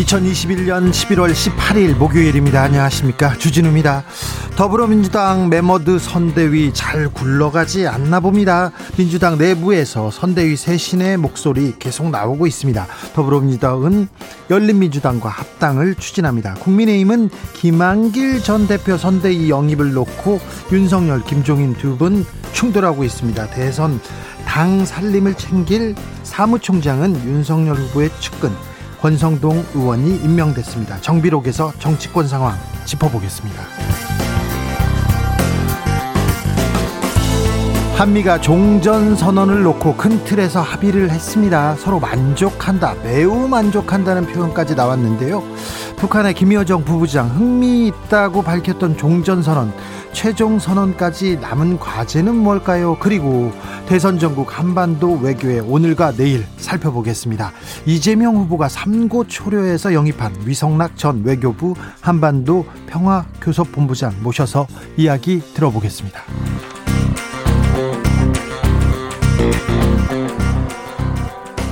(2021년 11월 18일) 목요일입니다. 안녕하십니까, 주진우입니다. 더불어민주당 메머드 선대위 잘 굴러가지 않나 봅니다. 민주당 내부에서 선대위 쇄신의 목소리 계속 나오고 있습니다. 더불어민주당은 열린민주당과 합당을 추진합니다. 국민의힘은 김한길 전 대표 선대위 영입을 놓고 윤석열, 김종인 두 분 충돌하고 있습니다. 대선 당 살림을 챙길 사무총장은 윤석열 후보의 측근 권성동 의원이 임명됐습니다. 정비록에서 정치권 상황 짚어보겠습니다. 한미가 종전선언을 놓고 큰 틀에서 합의를 했습니다. 서로 만족한다, 매우 만족한다는 표현까지 나왔는데요. 북한의 김여정 부부장, 흥미있다고 밝혔던 종전선언, 최종 선언까지 남은 과제는 뭘까요? 그리고 대선 전국 한반도 외교의 오늘과 내일 살펴보겠습니다. 이재명 후보가 3고 초려에서 영입한 위성락 전 외교부 한반도 평화교섭본부장 모셔서 이야기 들어보겠습니다.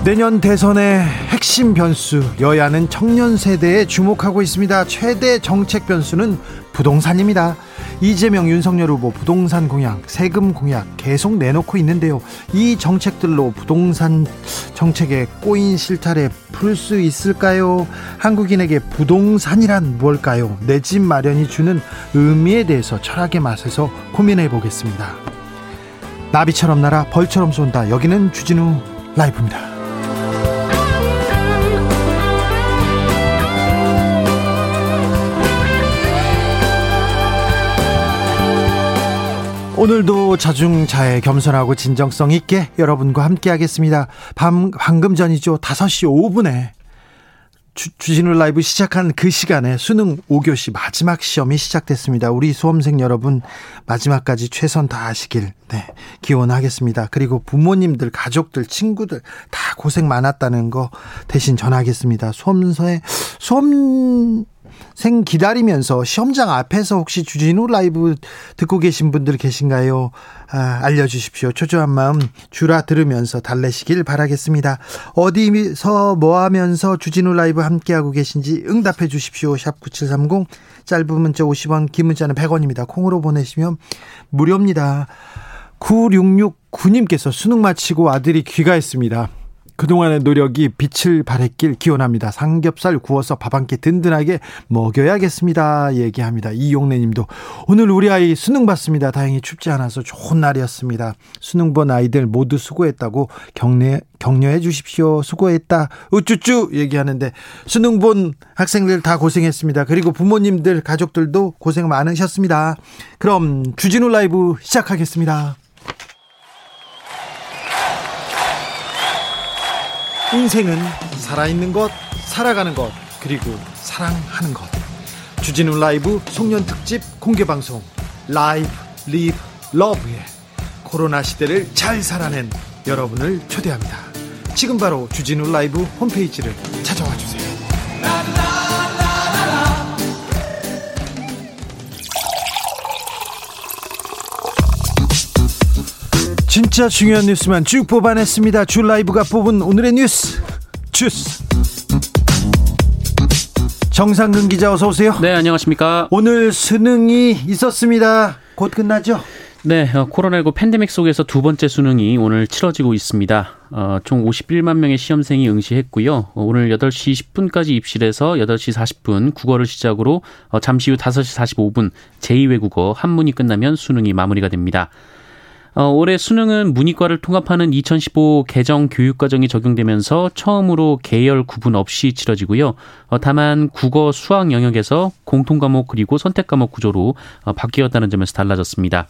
내년 대선의 핵심 변수, 여야는 청년 세대에 주목하고 있습니다. 최대 정책 변수는 부동산입니다. 이재명, 윤석열 후보 부동산 공약, 세금 공약 계속 내놓고 있는데요. 이 정책들로 부동산 정책에 꼬인 실타래 풀 수 있을까요? 한국인에게 부동산이란 뭘까요? 내 집 마련이 주는 의미에 대해서 철학의 맛에서 고민해 보겠습니다. 나비처럼 날아 벌처럼 쏜다. 여기는 주진우 라이브입니다. 오늘도 자중자애, 겸손하고 진정성 있게 여러분과 함께하겠습니다. 방금 전이죠. 5시 5분에 주진우 라이브 시작한 그 시간에 수능 5교시 마지막 시험이 시작됐습니다. 우리 수험생 여러분 마지막까지 최선 다하시길 기원하겠습니다. 그리고 부모님들, 가족들, 친구들 다 고생 많았다는 거 대신 전하겠습니다. 수험생 기다리면서 시험장 앞에서 혹시 주진우 라이브 듣고 계신 분들 계신가요? 알려주십시오. 초조한 마음 주라 들으면서 달래시길 바라겠습니다. 어디서 뭐하면서 주진우 라이브 함께하고 계신지 응답해 주십시오. 샵9730, 짧은 문자 50원, 긴 문자는 100원입니다. 콩으로 보내시면 무료입니다. 9669님께서 수능 마치고 아들이 귀가했습니다. 그동안의 노력이 빛을 발했길 기원합니다. 삼겹살 구워서 밥 한 끼 든든하게 먹여야겠습니다. 얘기합니다. 이용래님도 오늘 우리 아이 수능 봤습니다. 다행히 춥지 않아서 좋은 날이었습니다. 수능 본 아이들 모두 수고했다고 격려해 주십시오. 수고했다 우쭈쭈 얘기하는데, 수능 본 학생들 다 고생했습니다. 그리고 부모님들, 가족들도 고생 많으셨습니다. 그럼 주진우 라이브 시작하겠습니다. 인생은 살아있는 것, 살아가는 것, 그리고 사랑하는 것. 주진우 라이브 송년특집 공개방송 라이브 리브 러브에 코로나 시대를 잘 살아낸 여러분을 초대합니다. 지금 바로 주진우 라이브 홈페이지를 찾아와 주세요. 진짜 중요한 뉴스만 쭉 뽑아냈습니다. 주 라이브가 뽑은 오늘의 뉴스 주스. 정상근 기자 어서 오세요. 네, 안녕하십니까. 오늘 수능이 있었습니다. 곧 끝나죠? 네, 코로나19 팬데믹 속에서 두 번째 수능이 오늘 치러지고 있습니다. 총 51만 명의 시험생이 응시했고요. 오늘 8시 10분까지 입실해서 8시 40분 국어를 시작으로 잠시 후 5시 45분 제2외국어 한문이 끝나면 수능이 마무리가 됩니다. 올해 수능은 문이과를 통합하는 2015 개정 교육과정이 적용되면서 처음으로 계열 구분 없이 치러지고요. 다만 국어, 수학 영역에서 공통과목 그리고 선택과목 구조로 바뀌었다는 점에서 달라졌습니다.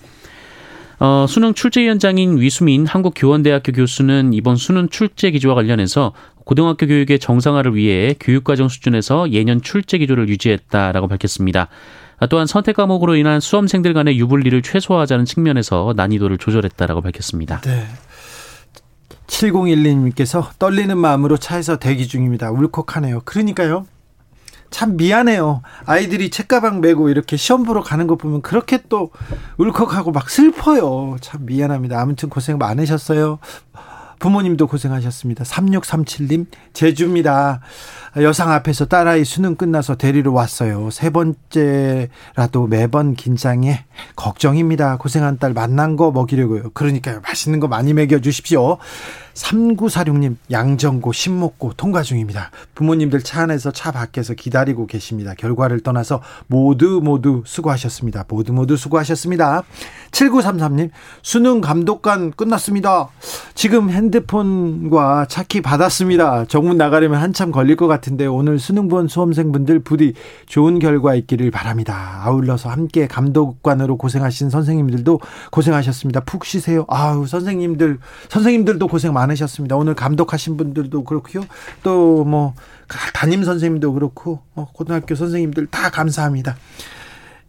수능 출제 위원장인 위수민 한국교원대학교 교수는 이번 수능 출제 기조와 관련해서 고등학교 교육의 정상화를 위해 교육과정 수준에서 예년 출제 기조를 유지했다라고 밝혔습니다. 또한 선택 과목으로 인한 수험생들 간의 유불리를 최소화하자는 측면에서 난이도를 조절했다라고 밝혔습니다. 네. 7012님께서 떨리는 마음으로 차에서 대기 중입니다. 울컥하네요. 그러니까요. 참 미안해요. 아이들이 책가방 메고 이렇게 시험 보러 가는 거 보면 그렇게 또 울컥하고 막 슬퍼요. 참 미안합니다. 아무튼 고생 많으셨어요. 부모님도 고생하셨습니다. 3637님 제주입니다. 여상 앞에서 딸아이 수능 끝나서 데리러 왔어요. 세 번째라도 매번 긴장해 걱정입니다. 고생한 딸 만난 거 먹이려고요. 그러니까요. 맛있는 거 많이 먹여주십시오. 3946님 양정고 신목고 통과 중입니다. 부모님들 차 안에서 차 밖에서 기다리고 계십니다. 결과를 떠나서 모두 수고하셨습니다. 모두 수고하셨습니다. 7933님 수능 감독관 끝났습니다. 지금 핸드폰과 차키 받았습니다. 정문 나가려면 한참 걸릴 것 같은데 오늘 수능 본 수험생분들 부디 좋은 결과 있기를 바랍니다. 아울러서 함께 감독관으로 고생하신 선생님들도 고생하셨습니다. 푹 쉬세요. 아우 선생님들도 고생 많으셨습니다. 하셨습니다. 오늘 감독하신 분들도 그렇고요. 또 뭐 담임 선생님도 그렇고 고등학교 선생님들 다 감사합니다.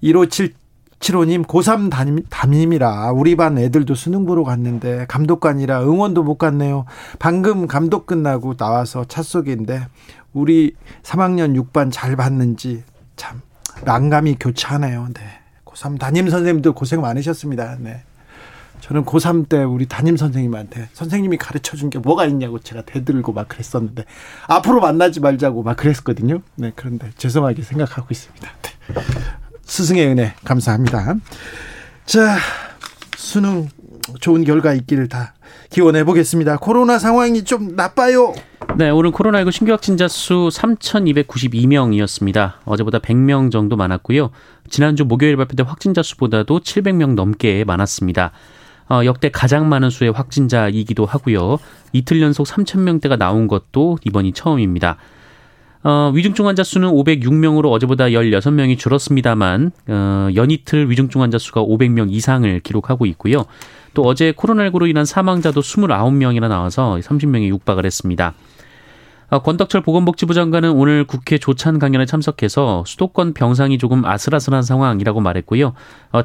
15775님 고3 담임이라 우리 반 애들도 수능 보러 갔는데 감독관이라 응원도 못 갔네요. 방금 감독 끝나고 나와서 차 속인데 우리 3학년 6반 잘 봤는지 참 난감이 교차하네요. 네. 고3 담임 선생님도 고생 많으셨습니다. 네. 저는 고3 때 우리 담임 선생님한테 선생님이 가르쳐준 게 뭐가 있냐고 제가 대들고 막 그랬었는데 앞으로 만나지 말자고 막 그랬거든요. 네, 그런데 죄송하게 생각하고 있습니다. 네. 스승의 은혜 감사합니다. 자, 수능 좋은 결과 있기를 다 기원해 보겠습니다. 코로나 상황이 좀 나빠요. 네, 오늘 코로나19 신규 확진자 수 3,292명이었습니다. 어제보다 100명 정도 많았고요. 지난주 목요일 발표된 확진자 수보다도 700명 넘게 많았습니다. 역대 가장 많은 수의 확진자이기도 하고요. 이틀 연속 3,000명대가 나온 것도 이번이 처음입니다. 위중증 환자 수는 506명으로 어제보다 16명이 줄었습니다만 연이틀 위중증 환자 수가 500명 이상을 기록하고 있고요. 또 어제 코로나19로 인한 사망자도 29명이나 나와서 30명에 육박을 했습니다. 권덕철 보건복지부 장관은 오늘 국회 조찬 강연에 참석해서 수도권 병상이 조금 아슬아슬한 상황이라고 말했고요.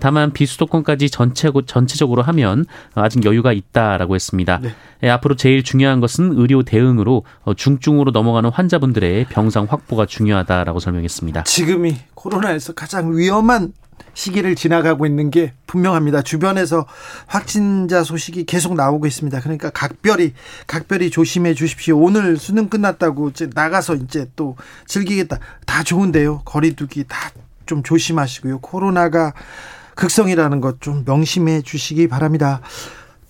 다만 비수도권까지 전체적으로 하면 아직 여유가 있다라고 했습니다. 네. 앞으로 제일 중요한 것은 의료 대응으로 중증으로 넘어가는 환자분들의 병상 확보가 중요하다라고 설명했습니다. 지금이 코로나에서 가장 위험한 시기를 지나가고 있는 게 분명합니다. 주변에서 확진자 소식이 계속 나오고 있습니다. 그러니까 각별히 조심해 주십시오. 오늘 수능 끝났다고 이제 나가서 이제 또 즐기겠다. 다 좋은데요. 거리두기 다 좀 조심하시고요. 코로나가 극성이라는 것 좀 명심해 주시기 바랍니다.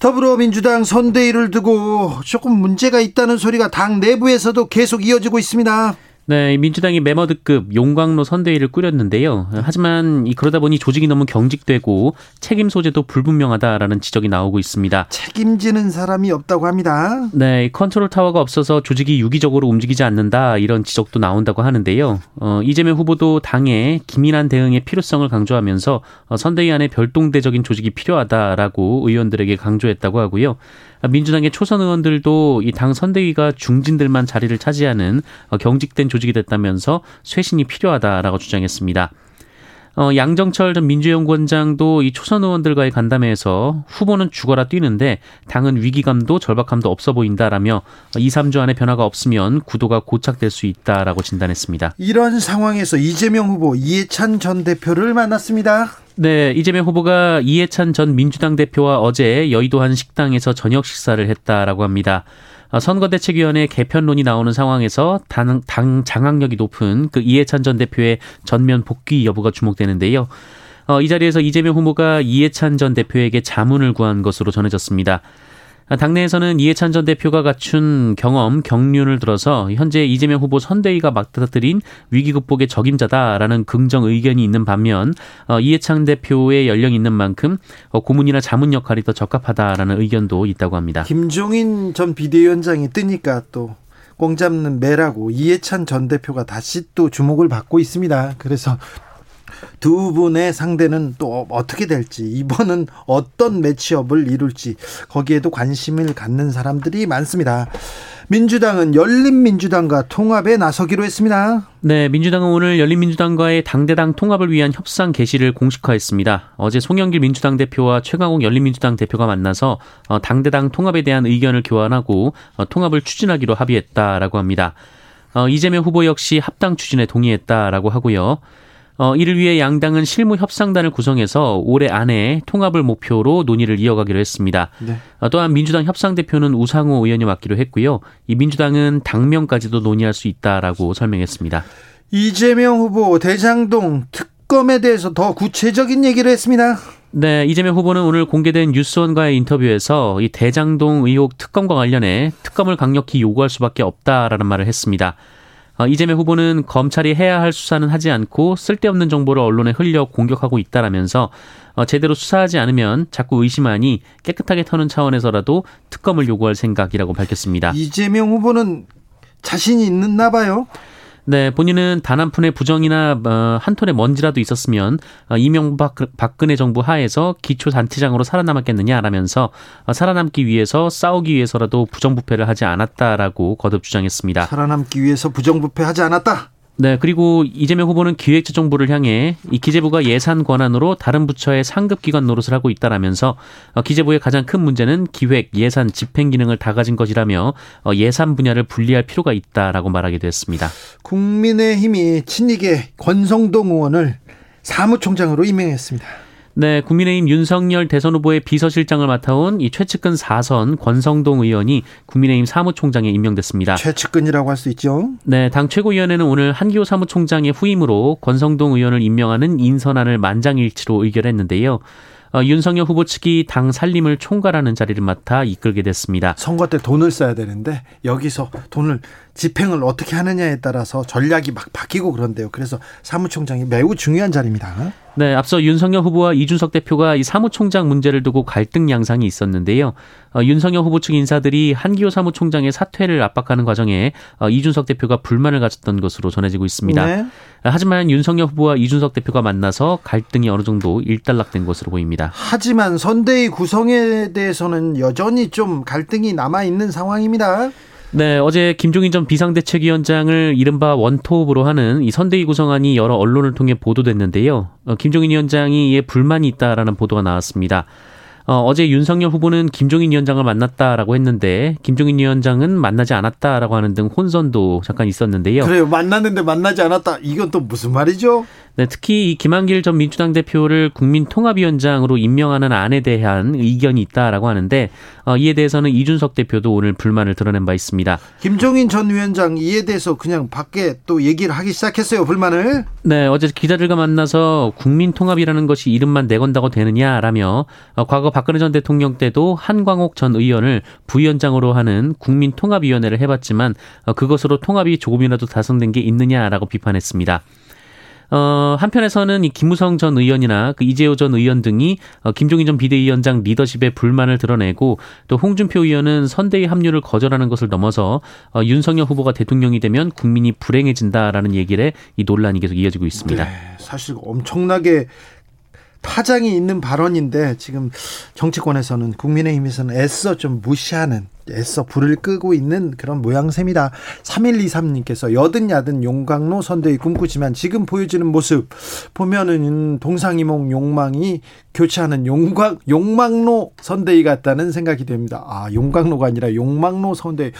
더불어민주당 선대위를 두고 조금 문제가 있다는 소리가 당 내부에서도 계속 이어지고 있습니다. 네, 민주당이 메머드급 용광로 선대위를 꾸렸는데요. 하지만 그러다 보니 조직이 너무 경직되고 책임 소재도 불분명하다라는 지적이 나오고 있습니다. 책임지는 사람이 없다고 합니다. 네, 컨트롤 타워가 없어서 조직이 유기적으로 움직이지 않는다 이런 지적도 나온다고 하는데요. 이재명 후보도 당의 기민한 대응의 필요성을 강조하면서 선대위 안에 별동대적인 조직이 필요하다라고 의원들에게 강조했다고 하고요. 민주당의 초선 의원들도 이 당 선대위가 중진들만 자리를 차지하는 경직된 조직이 됐다면서 쇄신이 필요하다라고 주장했습니다. 양정철 전 민주연구원장도 이 초선 의원들과의 간담회에서 후보는 죽어라 뛰는데 당은 위기감도 절박함도 없어 보인다라며 2, 3주 안에 변화가 없으면 구도가 고착될 수 있다라고 진단했습니다. 이런 상황에서 이재명 후보 이해찬 전 대표를 만났습니다. 네, 이재명 후보가 이해찬 전 민주당 대표와 어제 여의도 한 식당에서 저녁 식사를 했다라고 합니다. 선거대책위원회 개편론이 나오는 상황에서 당 장악력이 높은 그 이해찬 전 대표의 전면 복귀 여부가 주목되는데요. 이 자리에서 이재명 후보가 이해찬 전 대표에게 자문을 구한 것으로 전해졌습니다. 당내에서는 이해찬 전 대표가 갖춘 경험, 경륜을 들어서 현재 이재명 후보 선대위가 맞닥뜨린 위기 극복의 적임자다라는 긍정 의견이 있는 반면 이해찬 대표의 연령이 있는 만큼 고문이나 자문 역할이 더 적합하다라는 의견도 있다고 합니다. 김종인 전 비대위원장이 뜨니까 또 꽁 잡는 매라고 이해찬 전 대표가 다시 또 주목을 받고 있습니다. 그래서 두 분의 상대는 또 어떻게 될지, 이번은 어떤 매치업을 이룰지 거기에도 관심을 갖는 사람들이 많습니다. 민주당은 열린민주당과 통합에 나서기로 했습니다. 네, 민주당은 오늘 열린민주당과의 당대당 통합을 위한 협상 개시를 공식화했습니다. 어제 송영길 민주당 대표와 최강욱 열린민주당 대표가 만나서 당대당 통합에 대한 의견을 교환하고 통합을 추진하기로 합의했다라고 합니다. 이재명 후보 역시 합당 추진에 동의했다라고 하고요. 이를 위해 양당은 실무협상단을 구성해서 올해 안에 통합을 목표로 논의를 이어가기로 했습니다. 네. 또한 민주당 협상대표는 우상호 의원이 맡기로 했고요. 이 민주당은 당명까지도 논의할 수 있다라고 설명했습니다. 이재명 후보 대장동 특검에 대해서 더 구체적인 얘기를 했습니다. 네, 이재명 후보는 오늘 공개된 뉴스원과의 인터뷰에서 이 대장동 의혹 특검과 관련해 특검을 강력히 요구할 수밖에 없다라는 말을 했습니다. 이재명 후보는 검찰이 해야 할 수사는 하지 않고 쓸데없는 정보를 언론에 흘려 공격하고 있다라면서 제대로 수사하지 않으면 자꾸 의심하니 깨끗하게 터는 차원에서라도 특검을 요구할 생각이라고 밝혔습니다. 이재명 후보는 자신이 있나 봐요. 네, 본인은 단 한 푼의 부정이나 한 톤의 먼지라도 있었으면 이명박 박근혜 정부 하에서 기초단체장으로 살아남았겠느냐라면서 살아남기 위해서 싸우기 위해서라도 부정부패를 하지 않았다라고 거듭 주장했습니다. 살아남기 위해서 부정부패하지 않았다. 네, 그리고 이재명 후보는 기획재정부를 향해 이 기재부가 예산 권한으로 다른 부처의 상급기관 노릇을 하고 있다라면서 기재부의 가장 큰 문제는 기획, 예산, 집행기능을 다 가진 것이라며 예산 분야를 분리할 필요가 있다라고 말하기도 했습니다. 국민의힘이 친이계 권성동 의원을 사무총장으로 임명했습니다. 네, 국민의힘 윤석열 대선 후보의 비서실장을 맡아온 이 최측근 4선 권성동 의원이 국민의힘 사무총장에 임명됐습니다. 최측근이라고 할 수 있죠. 네, 당 최고위원회는 오늘 한기호 사무총장의 후임으로 권성동 의원을 임명하는 인선안을 만장일치로 의결했는데요. 윤석열 후보 측이 당 살림을 총괄하는 자리를 맡아 이끌게 됐습니다. 선거 때 돈을 써야 되는데 여기서 돈을 집행을 어떻게 하느냐에 따라서 전략이 막 바뀌고 그런데요. 그래서 사무총장이 매우 중요한 자리입니다. 네, 앞서 윤석열 후보와 이준석 대표가 이 사무총장 문제를 두고 갈등 양상이 있었는데요. 윤석열 후보 측 인사들이 한기호 사무총장의 사퇴를 압박하는 과정에 이준석 대표가 불만을 가졌던 것으로 전해지고 있습니다. 네. 하지만 윤석열 후보와 이준석 대표가 만나서 갈등이 어느 정도 일단락된 것으로 보입니다. 하지만 선대위 구성에 대해서는 여전히 좀 갈등이 남아있는 상황입니다. 네, 어제 김종인 전 비상대책위원장을 이른바 원톱으로 하는 이 선대위 구성안이 여러 언론을 통해 보도됐는데요. 김종인 위원장이 이에 불만이 있다라는 보도가 나왔습니다. 어제 윤석열 후보는 김종인 위원장을 만났다라고 했는데 김종인 위원장은 만나지 않았다라고 하는 등 혼선도 잠깐 있었는데요. 그래요, 만났는데 만나지 않았다. 이건 또 무슨 말이죠? 네, 특히 이 김한길 전 민주당 대표를 국민통합위원장으로 임명하는 안에 대한 의견이 있다라고 하는데 이에 대해서는 이준석 대표도 오늘 불만을 드러낸 바 있습니다. 김종인 전 위원장 이에 대해서 그냥 밖에 또 얘기를 하기 시작했어요, 불만을. 네, 어제 기자들과 만나서 국민통합이라는 것이 이름만 내건다고 되느냐라며 과거 박근혜 전 대통령 때도 한광옥 전 의원을 부위원장으로 하는 국민통합위원회를 해봤지만 그것으로 통합이 조금이라도 다성된 게 있느냐라고 비판했습니다. 한편에서는 이 김무성 전 의원이나 그 이재호 전 의원 등이 김종인 전 비대위원장 리더십에 불만을 드러내고 또 홍준표 의원은 선대위 합류를 거절하는 것을 넘어서 윤석열 후보가 대통령이 되면 국민이 불행해진다라는 얘기에 이 논란이 계속 이어지고 있습니다. 네, 사실 엄청나게 파장이 있는 발언인데 지금 정치권에서는 국민의힘에서는 애써 좀 무시하는, 애써 불을 끄고 있는 그런 모양새입니다. 3123님께서 여든야든 용광로 선대위 꿈꾸지만 지금 보여지는 모습 보면은 동상이몽 욕망이 교체하는 용망로 선대위 같다는 생각이 됩니다. 아, 용광로가 아니라 용망로 선대위.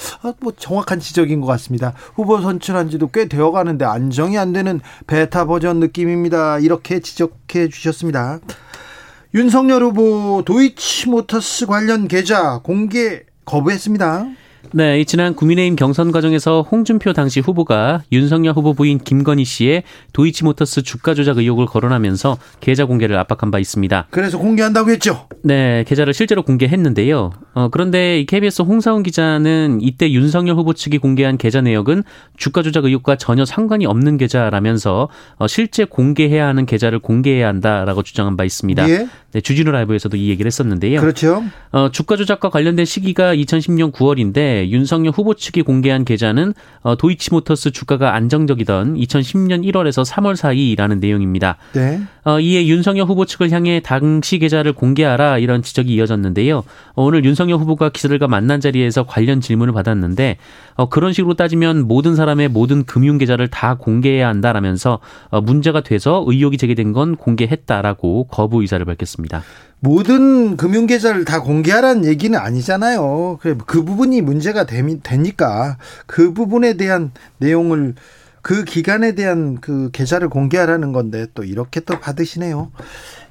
뭐 정확한 지적인 것 같습니다. 후보 선출한 지도 꽤 되어가는데 안정이 안 되는 베타 버전 느낌입니다. 이렇게 지적해 주셨습니다. 윤석열 후보 도이치모터스 관련 계좌 공개 거부했습니다. 네, 지난 국민의힘 경선 과정에서 홍준표 당시 후보가 윤석열 후보 부인 김건희 씨의 도이치모터스 주가 조작 의혹을 거론하면서 계좌 공개를 압박한 바 있습니다. 그래서 공개한다고 했죠? 네, 계좌를 실제로 공개했는데요. 그런데 KBS 홍사훈 기자는 이때 윤석열 후보 측이 공개한 계좌 내역은 주가 조작 의혹과 전혀 상관이 없는 계좌라면서 실제 공개해야 하는 계좌를 공개해야 한다라고 주장한 바 있습니다. 예? 네, 주진우 라이브에서도 이 얘기를 했었는데요. 그렇죠. 주가 조작과 관련된 시기가 2010년 9월인데 2017년에 윤석열 후보 측이 공개한 계좌는 도이치모터스 주가가 안정적이던 2010년 1월에서 3월 사이라는 내용입니다. 네. 이에 윤석열 후보 측을 향해 당시 계좌를 공개하라 이런 지적이 이어졌는데요. 오늘 윤석열 후보가 기자들과 만난 자리에서 관련 질문을 받았는데 그런 식으로 따지면 모든 사람의 모든 금융 계좌를 다 공개해야 한다라면서 문제가 돼서 의혹이 제기된 건 공개했다라고 거부 의사를 밝혔습니다. 모든 금융 계좌를 다 공개하라는 얘기는 아니잖아요. 그 부분이 문제가 되니까 그 부분에 대한 내용을 그 기간에 대한 그 계좌를 공개하라는 건데 또 이렇게 또 받으시네요.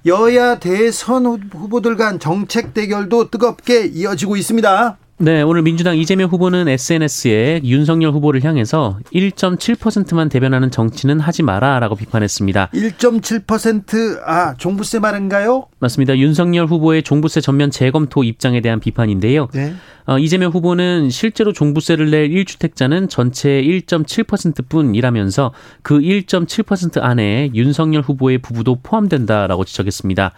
여야 대선 후보들 간 정책 대결도 뜨겁게 이어지고 있습니다. 네, 오늘 민주당 이재명 후보는 SNS에 윤석열 후보를 향해서 1.7%만 대변하는 정치는 하지 마라라고 비판했습니다. 1.7%? 아, 종부세 말인가요? 맞습니다. 윤석열 후보의 종부세 전면 재검토 입장에 대한 비판인데요. 네. 이재명 후보는 실제로 종부세를 낼 1주택자는 전체 1.7%뿐이라면서 그 1.7% 안에 윤석열 후보의 부부도 포함된다라고 지적했습니다.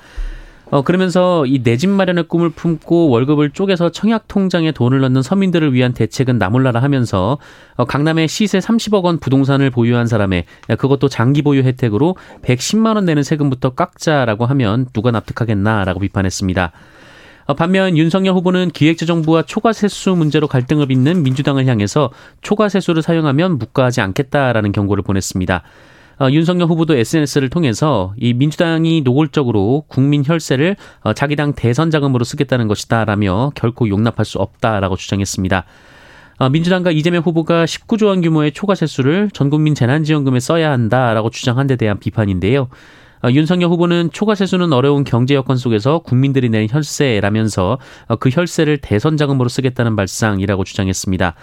그러면서 이 내 집 마련의 꿈을 품고 월급을 쪼개서 청약 통장에 돈을 넣는 서민들을 위한 대책은 나몰라라 하면서 강남에 시세 30억 원 부동산을 보유한 사람의 그것도 장기 보유 혜택으로 110만 원 내는 세금부터 깎자라고 하면 누가 납득하겠나라고 비판했습니다. 반면 윤석열 후보는 기획재정부와 초과세수 문제로 갈등을 빚는 민주당을 향해서 초과세수를 사용하면 묵과하지 않겠다라는 경고를 보냈습니다. 윤석열 후보도 SNS를 통해서 이 민주당이 노골적으로 국민 혈세를 자기 당 대선 자금으로 쓰겠다는 것이다라며 결코 용납할 수 없다라고 주장했습니다. 민주당과 이재명 후보가 19조 원 규모의 초과세수를 전국민 재난지원금에 써야 한다라고 주장한 데 대한 비판인데요. 윤석열 후보는 초과세수는 어려운 경제 여건 속에서 국민들이 낸 혈세라면서 그 혈세를 대선 자금으로 쓰겠다는 발상이라고 주장했습니다.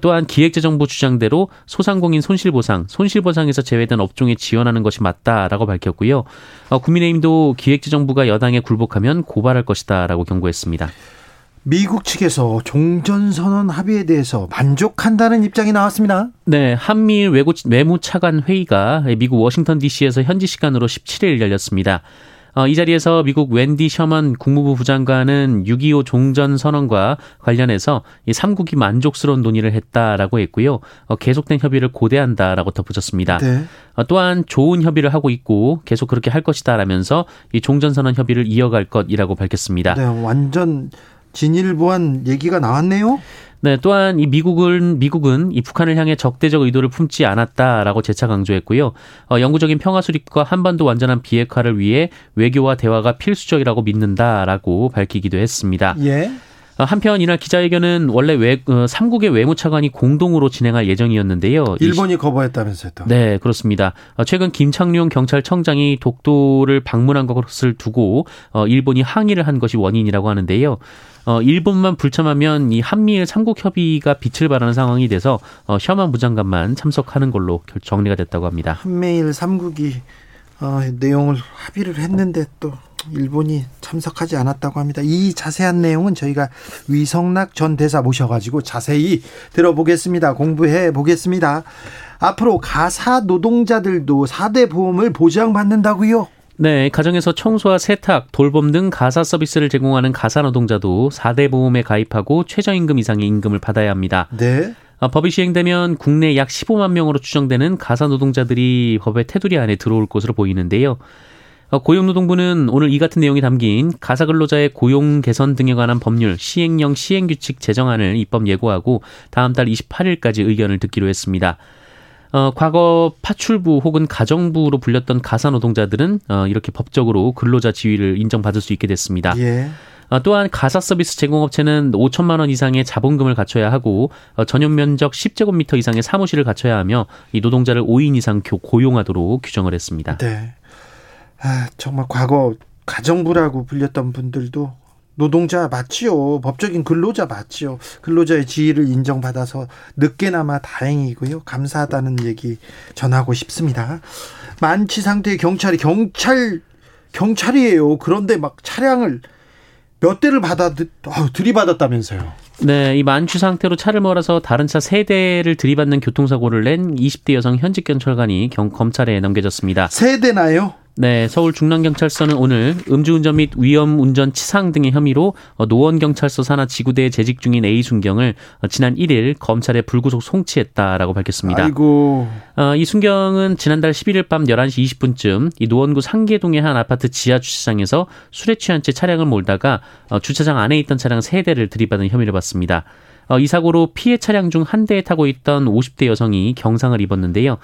또한 기획재정부 주장대로 소상공인 손실보상, 손실보상에서 제외된 업종에 지원하는 것이 맞다라고 밝혔고요. 국민의힘도 기획재정부가 여당에 굴복하면 고발할 것이다라고 경고했습니다. 미국 측에서 종전선언 합의에 대해서 만족한다는 입장이 나왔습니다. 네, 한미일 외무차관 회의가 미국 워싱턴 DC에서 현지 시간으로 17일 열렸습니다. 이 자리에서 미국 웬디셔먼 국무부 부장관은 6.25 종전선언과 관련해서 3국이 만족스러운 논의를 했다라고 했고요. 계속된 협의를 고대한다라고 덧붙였습니다. 네. 또한 좋은 협의를 하고 있고 계속 그렇게 할 것이다라면서 이 종전선언 협의를 이어갈 것이라고 밝혔습니다. 네, 완전 진일보한 얘기가 나왔네요. 네, 또한 이 미국은 이 북한을 향해 적대적 의도를 품지 않았다라고 재차 강조했고요. 영구적인 평화 수립과 한반도 완전한 비핵화를 위해 외교와 대화가 필수적이라고 믿는다라고 밝히기도 했습니다. 예. 한편 이날 기자회견은 원래 3국의 외무차관이 공동으로 진행할 예정이었는데요. 일본이 거부했다면서요. 네, 그렇습니다. 최근 김창룡 경찰청장이 독도를 방문한 것을 두고 일본이 항의를 한 것이 원인이라고 하는데요. 일본만 불참하면 이 한미일 3국 협의가 빛을 발하는 상황이 돼서 셔먼 부장관만 참석하는 걸로 정리가 됐다고 합니다. 한미일 3국이 내용을 합의를 했는데 또 일본이 참석하지 않았다고 합니다. 이 자세한 내용은 저희가 위성락 전 대사 모셔가지고 자세히 들어보겠습니다. 공부해 보겠습니다. 앞으로 가사 노동자들도 4대 보험을 보장받는다고요? 네, 가정에서 청소와 세탁, 돌봄 등 가사 서비스를 제공하는 가사 노동자도 4대 보험에 가입하고 최저임금 이상의 임금을 받아야 합니다. 네. 법이 시행되면 국내 약 15만 명으로 추정되는 가사 노동자들이 법의 테두리 안에 들어올 것으로 보이는데요. 고용노동부는 오늘 이 같은 내용이 담긴 가사근로자의 고용 개선 등에 관한 법률 시행령 시행규칙 제정안을 입법 예고하고 다음 달 28일까지 의견을 듣기로 했습니다. 과거 파출부 혹은 가정부로 불렸던 가사노동자들은 이렇게 법적으로 근로자 지위를 인정받을 수 있게 됐습니다. 예. 또한 가사 서비스 제공업체는 5천만 원 이상의 자본금을 갖춰야 하고 전용 면적 10제곱미터 이상의 사무실을 갖춰야 하며 이 노동자를 5인 이상 고용하도록 규정을 했습니다. 네. 아, 정말 과거 가정부라고 불렸던 분들도 노동자 맞지요. 법적인 근로자 맞지요. 근로자의 지위를 인정받아서 늦게나마 다행이고요. 감사하다는 얘기 전하고 싶습니다. 만취 상태의 경찰이에요. 그런데 막 차량을 몇 대를 들이받았다면서요. 네, 이 만취 상태로 차를 몰아서 다른 차 3대를 들이받는 교통사고를 낸 20대 여성 현직 경찰관이 검찰에 넘겨졌습니다. 3대나요? 네, 서울 중랑경찰서는 오늘 음주운전 및 위험운전 치상 등의 혐의로 노원경찰서 산하 지구대에 재직 중인 A순경을 지난 1일 검찰에 불구속 송치했다라고 밝혔습니다. 아이고. 이 순경은 지난달 11일 밤 11시 20분쯤 이 노원구 상계동의 한 아파트 지하 주차장에서 술에 취한 채 차량을 몰다가 주차장 안에 있던 차량 3대를 들이받은 혐의를 받습니다. 이 사고로 피해 차량 중 한 대에 타고 있던 50대 여성이 경상을 입었는데요.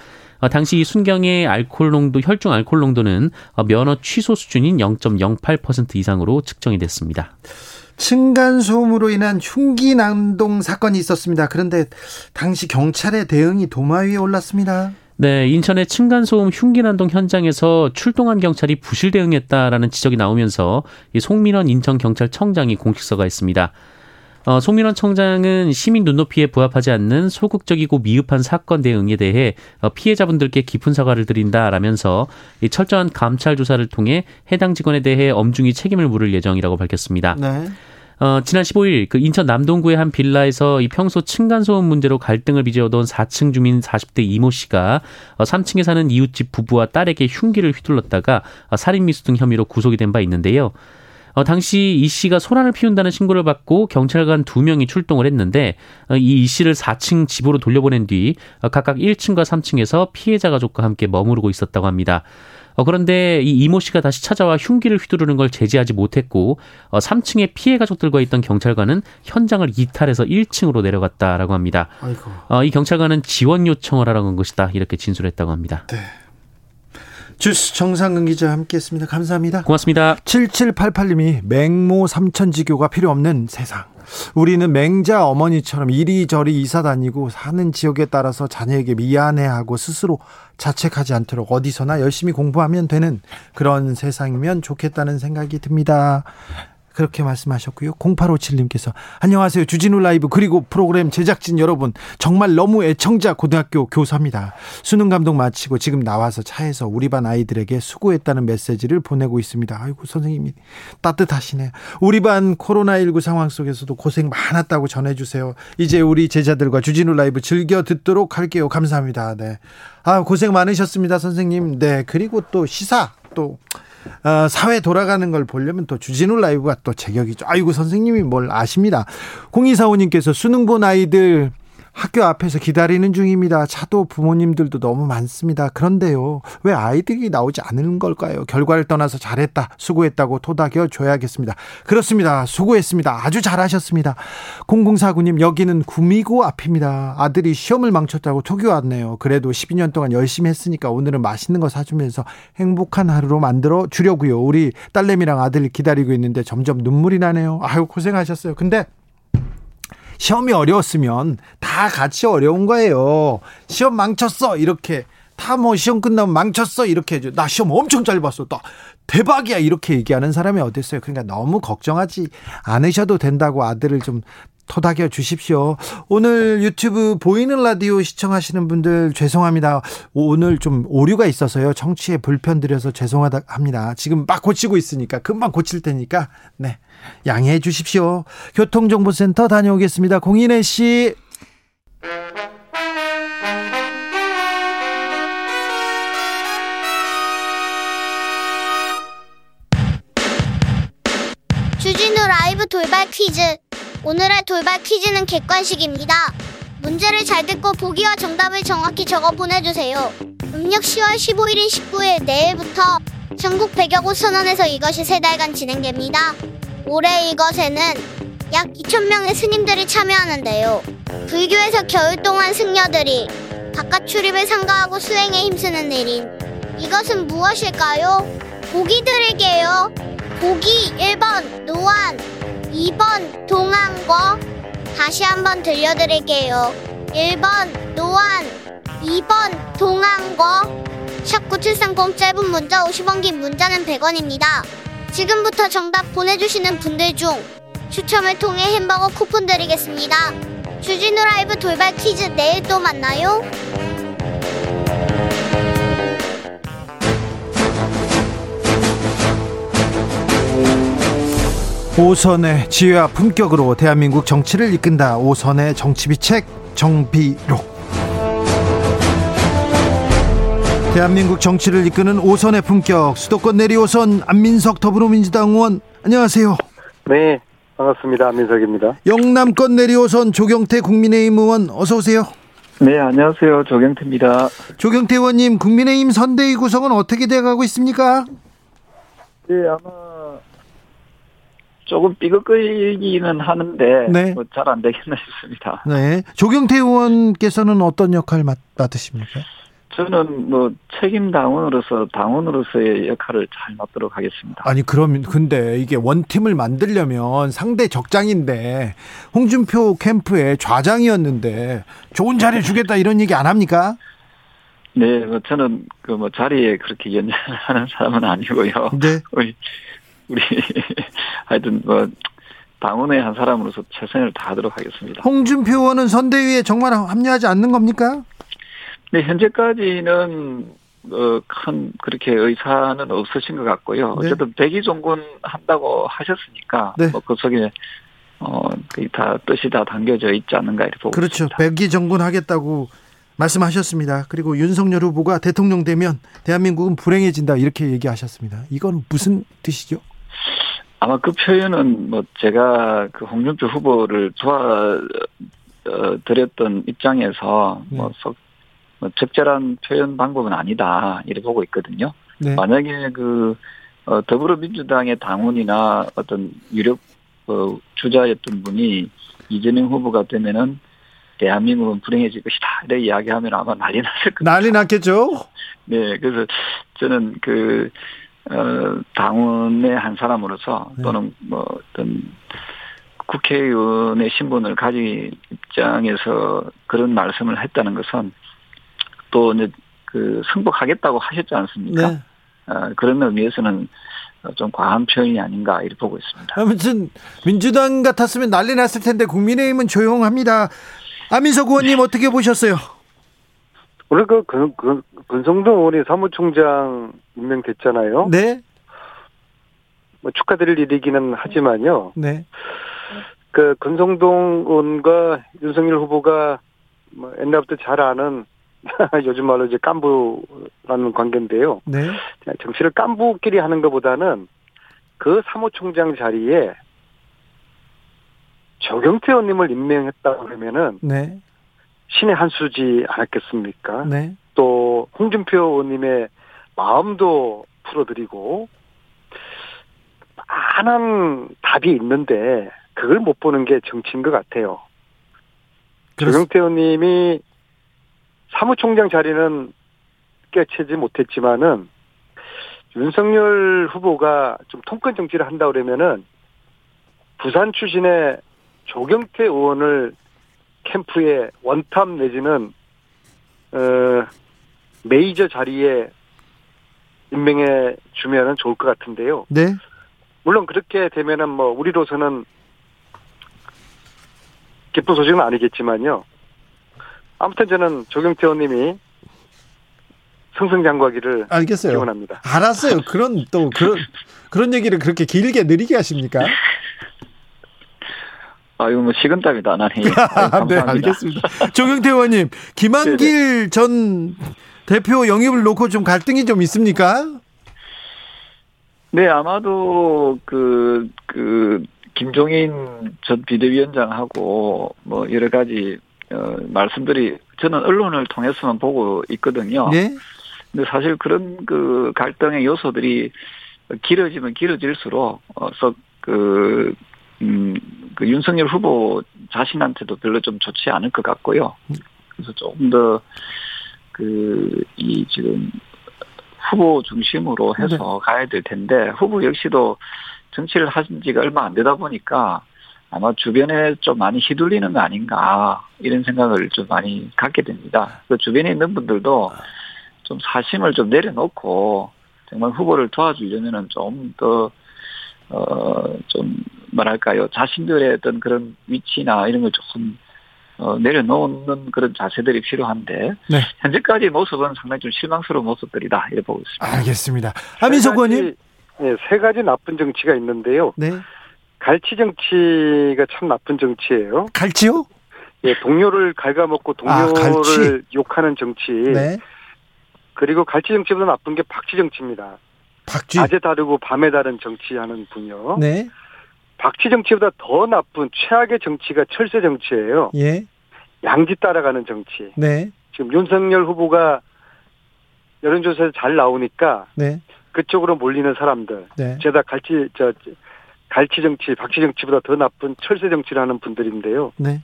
당시 이 순경의 혈중 알코올 농도는 면허 취소 수준인 0.08% 이상으로 측정이 됐습니다. 층간소음으로 인한 흉기 난동 사건이 있었습니다. 그런데 당시 경찰의 대응이 도마 위에 올랐습니다. 네, 인천의 층간소음 흉기난동 현장에서 출동한 경찰이 부실 대응했다라는 지적이 나오면서 이 송민원 인천경찰청장이 공식서가 있습니다. 송민원 청장은 시민 눈높이에 부합하지 않는 소극적이고 미흡한 사건 대응에 대해 피해자분들께 깊은 사과를 드린다라면서 이 철저한 감찰 조사를 통해 해당 직원에 대해 엄중히 책임을 물을 예정이라고 밝혔습니다. 네. 지난 15일 그 인천 남동구의 한 빌라에서 이 평소 층간소음 문제로 갈등을 빚어오던 4층 주민 40대 이모 씨가 3층에 사는 이웃집 부부와 딸에게 흉기를 휘둘렀다가 살인미수 등 혐의로 구속이 된 바 있는데요. 당시 이 씨가 소란을 피운다는 신고를 받고 경찰관 2명이 출동을 했는데 이 씨를 4층 집으로 돌려보낸 뒤 각각 1층과 3층에서 피해자 가족과 함께 머무르고 있었다고 합니다. 그런데 이 이모 씨가 다시 찾아와 흉기를 휘두르는 걸 제지하지 못했고 3층에 피해 가족들과 있던 경찰관은 현장을 이탈해서 1층으로 내려갔다라고 합니다. 이 경찰관은 지원 요청을 하라고 한 것이다, 이렇게 진술했다고 합니다. 네. 주스 정상근 기자와 함께했습니다. 감사합니다. 고맙습니다. 7788님이 맹모 삼천지교가 필요 없는 세상. 우리는 맹자 어머니처럼 이리저리 이사 다니고 사는 지역에 따라서 자녀에게 미안해하고 스스로 자책하지 않도록 어디서나 열심히 공부하면 되는 그런 세상이면 좋겠다는 생각이 듭니다. 그렇게 말씀하셨고요. 0857님께서 안녕하세요. 주진우 라이브 그리고 프로그램 제작진 여러분, 정말 너무 애청자 고등학교 교사입니다. 수능 감독 마치고 지금 나와서 차에서 우리 반 아이들에게 수고했다는 메시지를 보내고 있습니다. 아이고, 선생님이 따뜻하시네요. 우리 반 코로나19 상황 속에서도 고생 많았다고 전해주세요. 이제 우리 제자들과 주진우 라이브 즐겨 듣도록 할게요. 감사합니다. 네. 아, 고생 많으셨습니다, 선생님. 네. 그리고 또 시사, 또 사회 돌아가는 걸 보려면 또 주진우 라이브가 또 제격이죠. 아이고, 선생님이 뭘 아십니다. 0245님께서 수능 본 아이들 학교 앞에서 기다리는 중입니다. 차도 부모님들도 너무 많습니다. 그런데요, 왜 아이들이 나오지 않은 걸까요? 결과를 떠나서 잘했다, 수고했다고 토닥여 줘야겠습니다. 그렇습니다. 수고했습니다. 아주 잘하셨습니다. 0049님, 여기는 구미고 앞입니다. 아들이 시험을 망쳤다고 톡이 왔네요. 그래도 12년 동안 열심히 했으니까 오늘은 맛있는 거 사주면서 행복한 하루로 만들어 주려고요. 우리 딸내미랑 아들 기다리고 있는데 점점 눈물이 나네요. 아유, 고생하셨어요. 근데 시험이 어려웠으면 다 같이 어려운 거예요. 시험 망쳤어, 이렇게. 다 뭐 시험 끝나면 망쳤어, 이렇게 해줘. 나 시험 엄청 잘 봤어, 나 대박이야, 이렇게 얘기하는 사람이 어딨어요. 그러니까 너무 걱정하지 않으셔도 된다고 아들을 좀 토닥여 주십시오. 오늘 유튜브 보이는 라디오 시청하시는 분들 죄송합니다. 오늘 좀 오류가 있어서요, 청취에 불편드려서 죄송합니다. 지금 막 고치고 있으니까, 금방 고칠 테니까 네, 양해해 주십시오. 교통정보센터 다녀오겠습니다. 공인혜 씨. 주진우 라이브 돌발 퀴즈. 오늘의 돌발 퀴즈는 객관식입니다. 문제를 잘 듣고 보기와 정답을 정확히 적어 보내주세요. 음력 10월 15일인 19일, 내일부터 전국 100여 곳 선원에서 이것이 3달간 진행됩니다. 올해 이것에는 약 2,000명의 스님들이 참여하는데요. 불교에서 겨울 동안 승려들이 바깥 출입을 삼가하고 수행에 힘쓰는 일인 이것은 무엇일까요? 보기 드릴게요. 보기 1번 노안, 2번 동안거. 다시 한번 들려드릴게요. 1번 노안, 2번 동안거. 샵9730, 짧은 문자 50원, 긴 문자는 100원입니다. 지금부터 정답 보내주시는 분들 중 추첨을 통해 햄버거 쿠폰 드리겠습니다. 주진우 라이브 돌발 퀴즈, 내일 또 만나요. 오선의 지혜와 품격으로 대한민국 정치를 이끈다. 오선의 정치비책 정비록. 대한민국 정치를 이끄는 5선의 품격, 수도권 내리 5선 안민석 더불어민주당 의원 안녕하세요. 네, 반갑습니다. 안민석입니다. 영남권 내리 5선 조경태 국민의힘 의원 어서 오세요. 네, 안녕하세요. 조경태입니다. 조경태 의원님, 국민의힘 선대위 구성은 어떻게 돼가고 있습니까? 네, 아마 조금 삐걱거리기는 하는데 네. 뭐 잘 안 되겠나 싶습니다. 네, 조경태 의원께서는 어떤 역할 맡으십니까? 저는 뭐 책임 당원으로서 당원으로서의 역할을 잘 맡도록 하겠습니다. 아니 그럼 근데 이게 원팀을 만들려면 상대 적장인데 홍준표 캠프의 좌장이었는데 좋은 자리 주겠다 이런 얘기 안 합니까? 네, 뭐 저는 그 뭐 자리에 그렇게 연연하는 사람은 아니고요. 네. 우리 하여튼 뭐 당원의 한 사람으로서 최선을 다하도록 하겠습니다. 홍준표 의원은 선대위에 정말 합류하지 않는 겁니까? 네, 현재까지는 큰 그렇게 의사는 없으신 것 같고요. 네. 어쨌든 백의종군 한다고 하셨으니까 네. 뭐 그 속에 다 뜻이 다 담겨져 있지 않은가 이렇게 보고 그렇죠. 있습니다. 그렇죠. 백의종군 하겠다고 말씀하셨습니다. 그리고 윤석열 후보가 대통령 되면 대한민국은 불행해진다 이렇게 얘기하셨습니다. 이건 무슨 뜻이죠? 아마 그 표현은 뭐 제가 그 홍준표 후보를 도와드렸던 입장에서 네. 적절한 표현 방법은 아니다 이렇게 보고 있거든요. 네. 만약에 그 더불어민주당의 당원이나 어떤 유력 주자였던 분이 이재명 후보가 되면은 대한민국은 불행해질 것이다 이렇게 이야기하면 아마 난리 났겠죠. 네, 그래서 저는 그 당원의 한 사람으로서 또는 뭐 어떤 국회의원의 신분을 가진 입장에서 그런 말씀을 했다는 것은. 또 이제 그 승복하겠다고 하셨지 않습니까? 네. 그런 의미에서는 좀 과한 표현이 아닌가 이렇게 보고 있습니다. 아무튼 민주당 같았으면 난리 났을 텐데 국민의힘은 조용합니다. 안민석 의원님 네. 어떻게 보셨어요? 원래 그 권성동 의원이 사무총장 임명됐잖아요. 네. 뭐 축하드릴 일이기는 하지만요. 네. 그 권성동 의원과 윤석열 후보가 뭐 옛날부터 잘 아는 요즘 말로 이제 깐부라는 관계인데요. 네. 정치를 깐부끼리 하는 것보다는 그 사무총장 자리에 조경태 의원님을 임명했다 그러면은 네. 신의 한 수지 않았겠습니까? 네. 또 홍준표 의원님의 마음도 풀어드리고 많은 답이 있는데 그걸 못 보는 게 정치인 것 같아요. 조경태 의원님이 사무총장 자리는 깨치지 못했지만은 윤석열 후보가 좀 통권 정치를 한다 그러면은 부산 출신의 조경태 의원을 캠프에 원탑 내지는 메이저 자리에 임명해 주면은 좋을 것 같은데요. 네. 물론 그렇게 되면은 뭐 우리로서는 기쁜 소식은 아니겠지만요. 아무튼 저는 조경태 의원님이 승승장구하기를 알겠어요. 기원합니다. 알았어요. 그런 또 그런 얘기를 그렇게 길게 느리게 하십니까? 아 이거 뭐 식은땀이도 안 하니. 네, 알겠습니다. 조경태 의원님, 김한길 전 대표 영입을 놓고 좀 갈등이 좀 있습니까? 네, 아마도 김종인 전 비대위원장하고 뭐 여러 가지. 말씀들이 저는 언론을 통해서만 보고 있거든요. 네. 근데 사실 그런 그 갈등의 요소들이 길어지면 길어질수록 그 윤석열 후보 자신한테도 별로 좀 좋지 않을 것 같고요. 그래서 조금 더 이 지금 후보 중심으로 해서 네. 가야 될 텐데 후보 역시도 정치를 하신 지가 얼마 안 되다 보니까. 아마 주변에 좀 많이 휘둘리는 거 아닌가 이런 생각을 좀 많이 갖게 됩니다. 그 주변에 있는 분들도 좀 사심을 좀 내려놓고 정말 후보를 도와주려면은 좀 더 좀 뭐랄까요 자신들의 어떤 그런 위치나 이런 걸 조금 내려놓는 그런 자세들이 필요한데 네. 현재까지 모습은 상당히 좀 실망스러운 모습들이다 이렇게 보고 있습니다. 알겠습니다. 안민석 의원님, 네, 세 가지 나쁜 정치가 있는데요. 네. 갈치 정치가 참 나쁜 정치예요. 갈치요? 예, 동료를 갉아먹고 동료를 욕하는 정치. 네. 그리고 갈치 정치보다 나쁜 게 박쥐 정치입니다. 박쥐. 낮에 다르고 밤에 다른 정치하는 분이요. 네. 박쥐 정치보다 더 나쁜 최악의 정치가 철새 정치예요. 예. 양지 따라가는 정치. 네. 지금 윤석열 후보가 여론조사에서 잘 나오니까 네. 그쪽으로 몰리는 사람들. 네. 제가 갈치 정치, 박쥐 정치보다 더 나쁜 철새 정치라는 분들인데요. 네.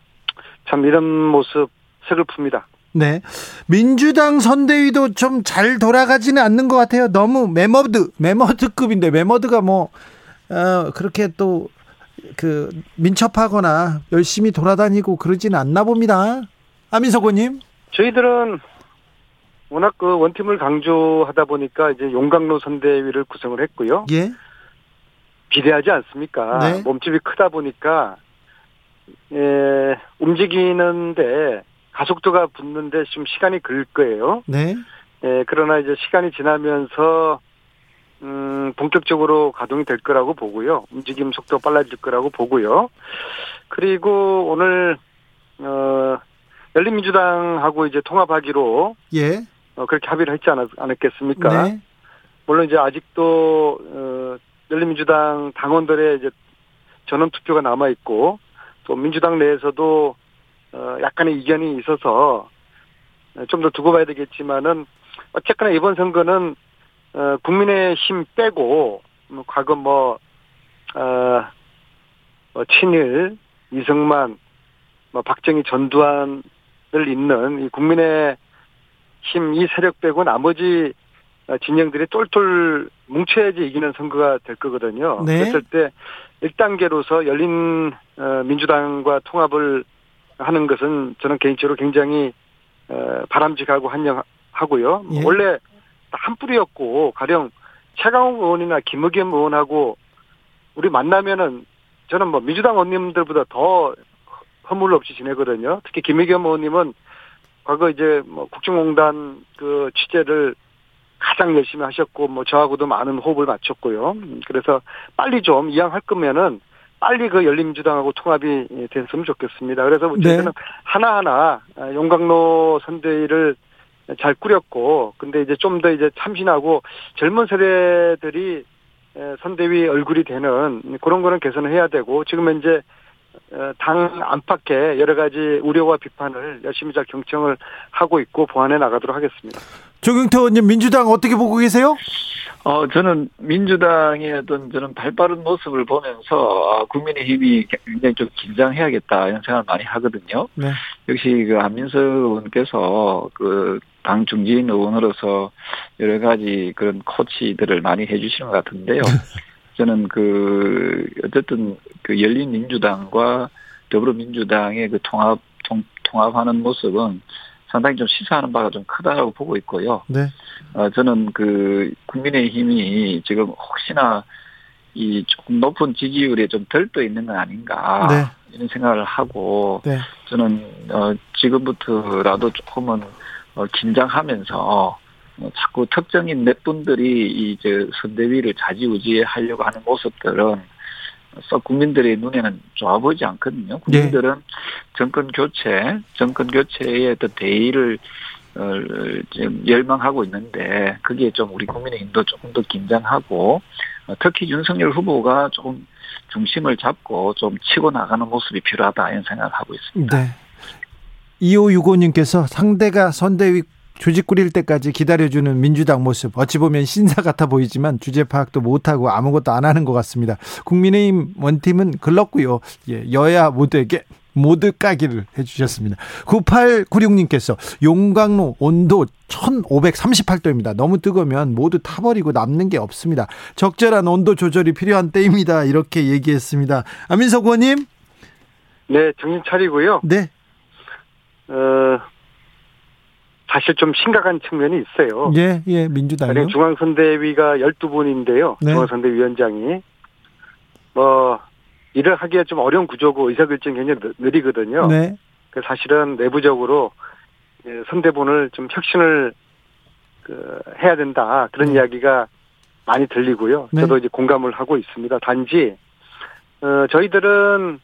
참 이런 모습 서글픕니다. 네. 민주당 선대위도 좀 잘 돌아가지는 않는 것 같아요. 너무 메머드급인데 메머드가 뭐 그렇게 또 그 민첩하거나 열심히 돌아다니고 그러진 않나 봅니다. 아민석 의원님. 저희들은 워낙 그 원팀을 강조하다 보니까 이제 용강로 선대위를 구성을 했고요. 예. 비례하지 않습니까? 네. 몸집이 크다 보니까 움직이는데 가속도가 붙는데 좀 시간이 걸 거예요. 네. 예, 그러나 이제 시간이 지나면서 본격적으로 가동이 될 거라고 보고요. 움직임 속도 빨라질 거라고 보고요. 그리고 오늘 열린민주당하고 이제 통합하기로 예. 그렇게 합의를 했지 않았겠습니까? 네. 물론 이제 아직도 열린민주당 당원들의 이제 전원 투표가 남아 있고 또 민주당 내에서도 약간의 이견이 있어서 좀 더 두고 봐야 되겠지만은 어쨌거나 이번 선거는 국민의힘 빼고 과거 친일, 이승만, 박정희, 전두환을 잇는 이 국민의힘 이 세력 빼고 나머지 진영들이 똘똘 뭉쳐야지 이기는 선거가 될 거거든요. 네. 그랬을 때 1단계로서 열린 민주당과 통합을 하는 것은 저는 개인적으로 굉장히 바람직하고 환영하고요. 예. 원래 한 뿌리였고 가령 최강욱 의원이나 김의겸 의원하고 우리 만나면은 저는 뭐 민주당 의원님들보다 더 허물 없이 지내거든요. 특히 김의겸 의원님은 과거 이제 뭐 국정농단 그 취재를 가장 열심히 하셨고 뭐 저하고도 많은 호흡을 맞췄고요. 그래서 빨리 좀 이양할 거면은 빨리 그 열린민주당하고 통합이 됐으면 좋겠습니다. 그래서 저희는 네. 하나하나 용강로 선대위를 잘 꾸렸고, 근데 이제 좀 더 이제 참신하고 젊은 세대들이 선대위 얼굴이 되는 그런 거는 개선을 해야 되고, 지금 현재 당 안팎에 여러 가지 우려와 비판을 열심히 잘 경청을 하고 있고 보완해 나가도록 하겠습니다. 조경태 의원님, 민주당 어떻게 보고 계세요? 저는 민주당의 어떤 저는 발빠른 모습을 보면서 국민의힘이 굉장히 좀 긴장해야겠다 이런 생각을 많이 하거든요. 네. 역시 그 안민석 의원께서 그 당 중진 의원으로서 여러 가지 그런 코치들을 많이 해주시는 것 같은데요. 저는 어쨌든 열린민주당과 더불어민주당의 그 통합하는 모습은 상당히 좀 시사하는 바가 좀 크다라고 보고 있고요. 네. 저는 그 국민의힘이 지금 혹시나 이 조금 높은 지지율에 좀 덜떠 있는 건 아닌가 네. 이런 생각을 하고 네. 저는 지금부터라도 조금은 긴장하면서 자꾸 특정인 몇 분들이 이제 선대위를 좌지우지하려고 하는 모습들은 국민들의 눈에는 좋아 보이지 않거든요. 국민들은 네. 정권 교체의 어떤 대의를 지금 열망하고 있는데 거기에 좀 우리 국민의힘도 조금 더 긴장하고 특히 윤석열 후보가 조금 중심을 잡고 좀 치고 나가는 모습이 필요하다 이런 생각을 하고 있습니다. 네. 2565님께서 상대가 선대위 조직 꾸릴 때까지 기다려주는 민주당 모습 어찌 보면 신사 같아 보이지만 주제 파악도 못하고 아무것도 안 하는 것 같습니다. 국민의힘 원팀은 글렀고요. 예, 여야 모두에게 모두 까기를 해주셨습니다. 9896님께서 용광로 온도 1538도입니다. 너무 뜨거우면 모두 타버리고 남는 게 없습니다. 적절한 온도 조절이 필요한 때입니다. 이렇게 얘기했습니다. 안민석 의원님. 네, 정신 차리고요. 네. 사실 좀 심각한 측면이 있어요. 예, 예, 민주당이요. 중앙선대위가 12분인데요. 네. 중앙선대위원장이. 일을 하기에 좀 어려운 구조고 의사결정이 굉장히 느리거든요. 네. 그래서 사실은 내부적으로 선대본을 좀 혁신을 해야 된다. 그런 이야기가 많이 들리고요. 저도 네. 이제 공감을 하고 있습니다. 단지, 저희들은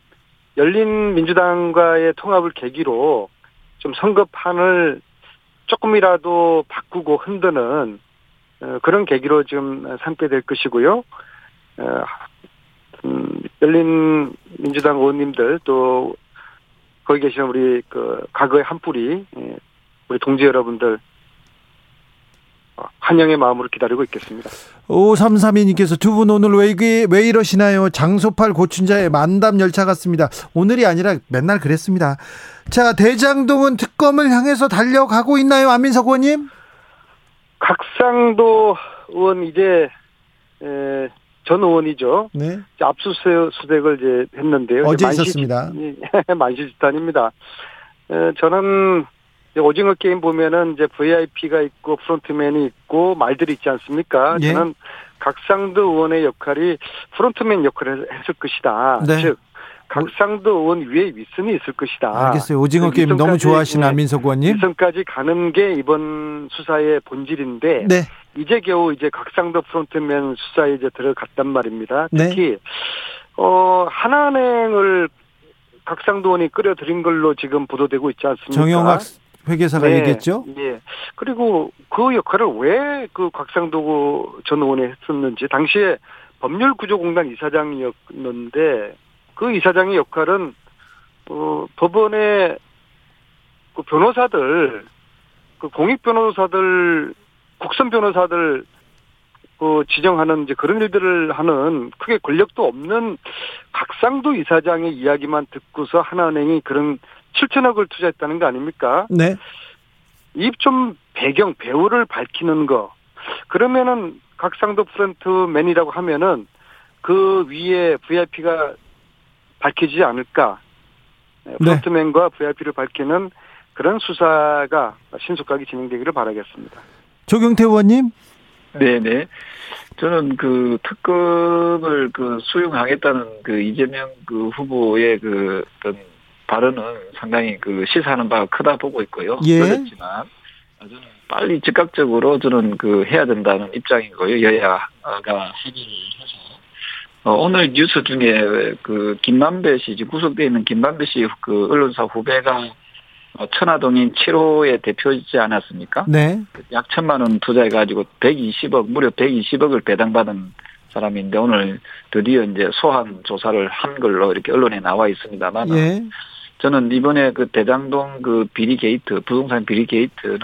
열린 민주당과의 통합을 계기로 좀 선거판을 조금이라도 바꾸고 흔드는 그런 계기로 지금 삼게 될 것이고요. 열린 민주당 의원님들 또 거기 계시는 우리 그 과거의 한 뿌리 우리 동지 여러분들 환영의 마음으로 기다리고 있겠습니다. 5332님께서 두 분 오늘 왜 이러시나요? 장소팔 고춘자의 만담 열차 같습니다. 오늘이 아니라 맨날 그랬습니다. 자, 대장동은 특검을 향해서 달려가고 있나요? 안민석 의원님? 곽상도 의원 이제 전 의원이죠. 네. 압수수색을 이제 했는데요. 어제 있었습니다. 만시지탄입니다. 저는 오징어 게임 보면은 이제 VIP가 있고 프론트맨이 있고 말들이 있지 않습니까? 예. 저는 곽상도 의원의 역할이 프론트맨 역할을 했을 것이다. 네. 즉 곽상도 의원 위에 윗선이 있을 것이다. 알겠어요. 오징어 그 게임 너무 좋아하시나 민석 의원님? 윗선까지 가는 게 이번 수사의 본질인데 네. 이제 겨우 이제 곽상도 프론트맨 수사에 이제 들어갔단 말입니다. 특히 네. 한한행을 곽상도 의원이 끌어들인 걸로 지금 보도되고 있지 않습니까? 정영학 회계사가 네, 얘기했죠. 네. 그리고 그 역할을 왜 그 곽상도 전 의원이 했었는지 당시에 법률구조공단 이사장이었는데 그 이사장의 역할은 법원의 그 변호사들, 그 공익 변호사들, 국선 변호사들 지정하는 이제 그런 일들을 하는 크게 권력도 없는 곽상도 이사장의 이야기만 듣고서 하나은행이 그런 7천억을 투자했다는 거 아닙니까? 네. 이 좀 배경, 배후를 밝히는 거. 그러면은 곽상도 프론트맨이라고 하면은 그 위에 VIP가 밝히지 않을까. 네. 프론트맨과 VIP를 밝히는 그런 수사가 신속하게 진행되기를 바라겠습니다. 조경태 의원님. 네네. 저는 그 특검을 그 수용하겠다는 그 이재명 그 후보의 그 어떤 발언은 상당히 그 시사하는 바가 크다 보고 있고요. 예. 그렇지만 저는 빨리 즉각적으로 저는 그 해야 된다는 입장이고요. 여야가 오늘 뉴스 중에 그 김만배 씨 지금 구속돼 있는 김만배 씨 그 언론사 후배가 천화동인 7호의 대표이지 않았습니까? 네. 약 1,000만 원 투자해가지고 120억, 무려 120억을 배당받은 사람인데 오늘 드디어 이제 소환 조사를 한 걸로 이렇게 언론에 나와 있습니다만, 예. 저는 이번에 그 대장동 그 비리 게이트, 부동산 비리 게이트는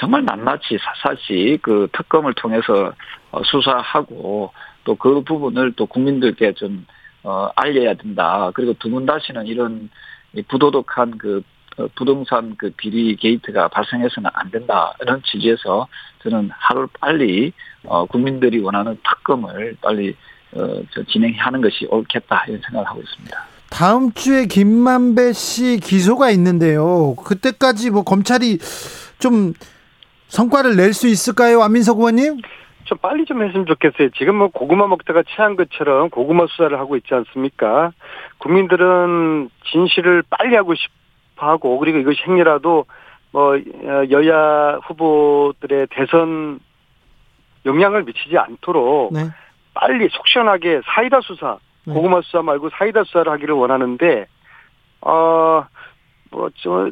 정말 낱낱이 사사시 그 특검을 통해서 수사하고 또 그 부분을 또 국민들께 좀 알려야 된다. 그리고 두 분 다시는 이런 부도덕한 그 부동산 그 비리 게이트가 발생해서는 안 된다. 이런 취지에서 저는 하루 빨리 국민들이 원하는 특검을 빨리 진행하는 것이 옳겠다 이런 생각을 하고 있습니다. 다음 주에 김만배 씨 기소가 있는데요. 그때까지 뭐 검찰이 좀 성과를 낼 수 있을까요, 안민석 의원님? 좀 빨리 좀 했으면 좋겠어요. 지금 뭐 고구마 먹다가 체한 것처럼 고구마 수사를 하고 있지 않습니까? 국민들은 진실을 빨리 하고 싶어하고 그리고 이것이 행여라도 뭐 여야 후보들의 대선 영향을 미치지 않도록 네. 빨리 속 시원하게 사이다 수사, 고구마 수사 말고 사이다 수사를 하기를 원하는데 뭐 저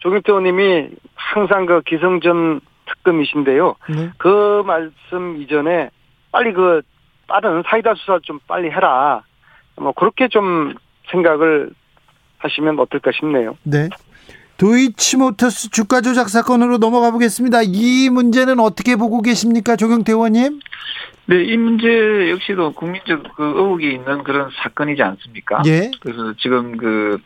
조경태 의원님이 항상 그 기승전 특검이신데요. 네. 그 말씀 이전에 빨리 그 빠른 사이다 수사 좀 빨리 해라. 뭐 그렇게 좀 생각을 하시면 어떨까 싶네요. 네. 도이치모터스 주가 조작 사건으로 넘어가 보겠습니다. 이 문제는 어떻게 보고 계십니까, 조경태 의원님? 네, 이 문제 역시도 국민적 그 의혹이 있는 그런 사건이지 않습니까? 예. 그래서 지금 그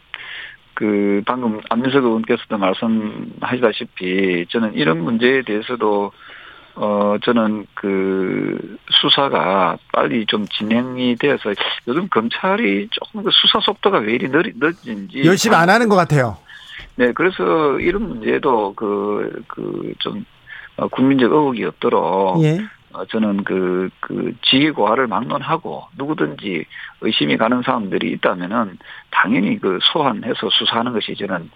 방금 안민석 의원께서도 말씀하시다시피 저는 이런 문제에 대해서도 저는 그 수사가 빨리 좀 진행이 되어서 요즘 검찰이 조금 그 수사 속도가 왜 이리 늦은지 열심히 안 하는 것 같아요. 네, 그래서 이런 문제도 좀 국민적 의혹이 없도록 예. 저는 지휘고하를 막론하고 누구든지 의심이 가는 사람들이 있다면은 당연히 그 소환해서 수사하는 것이 저는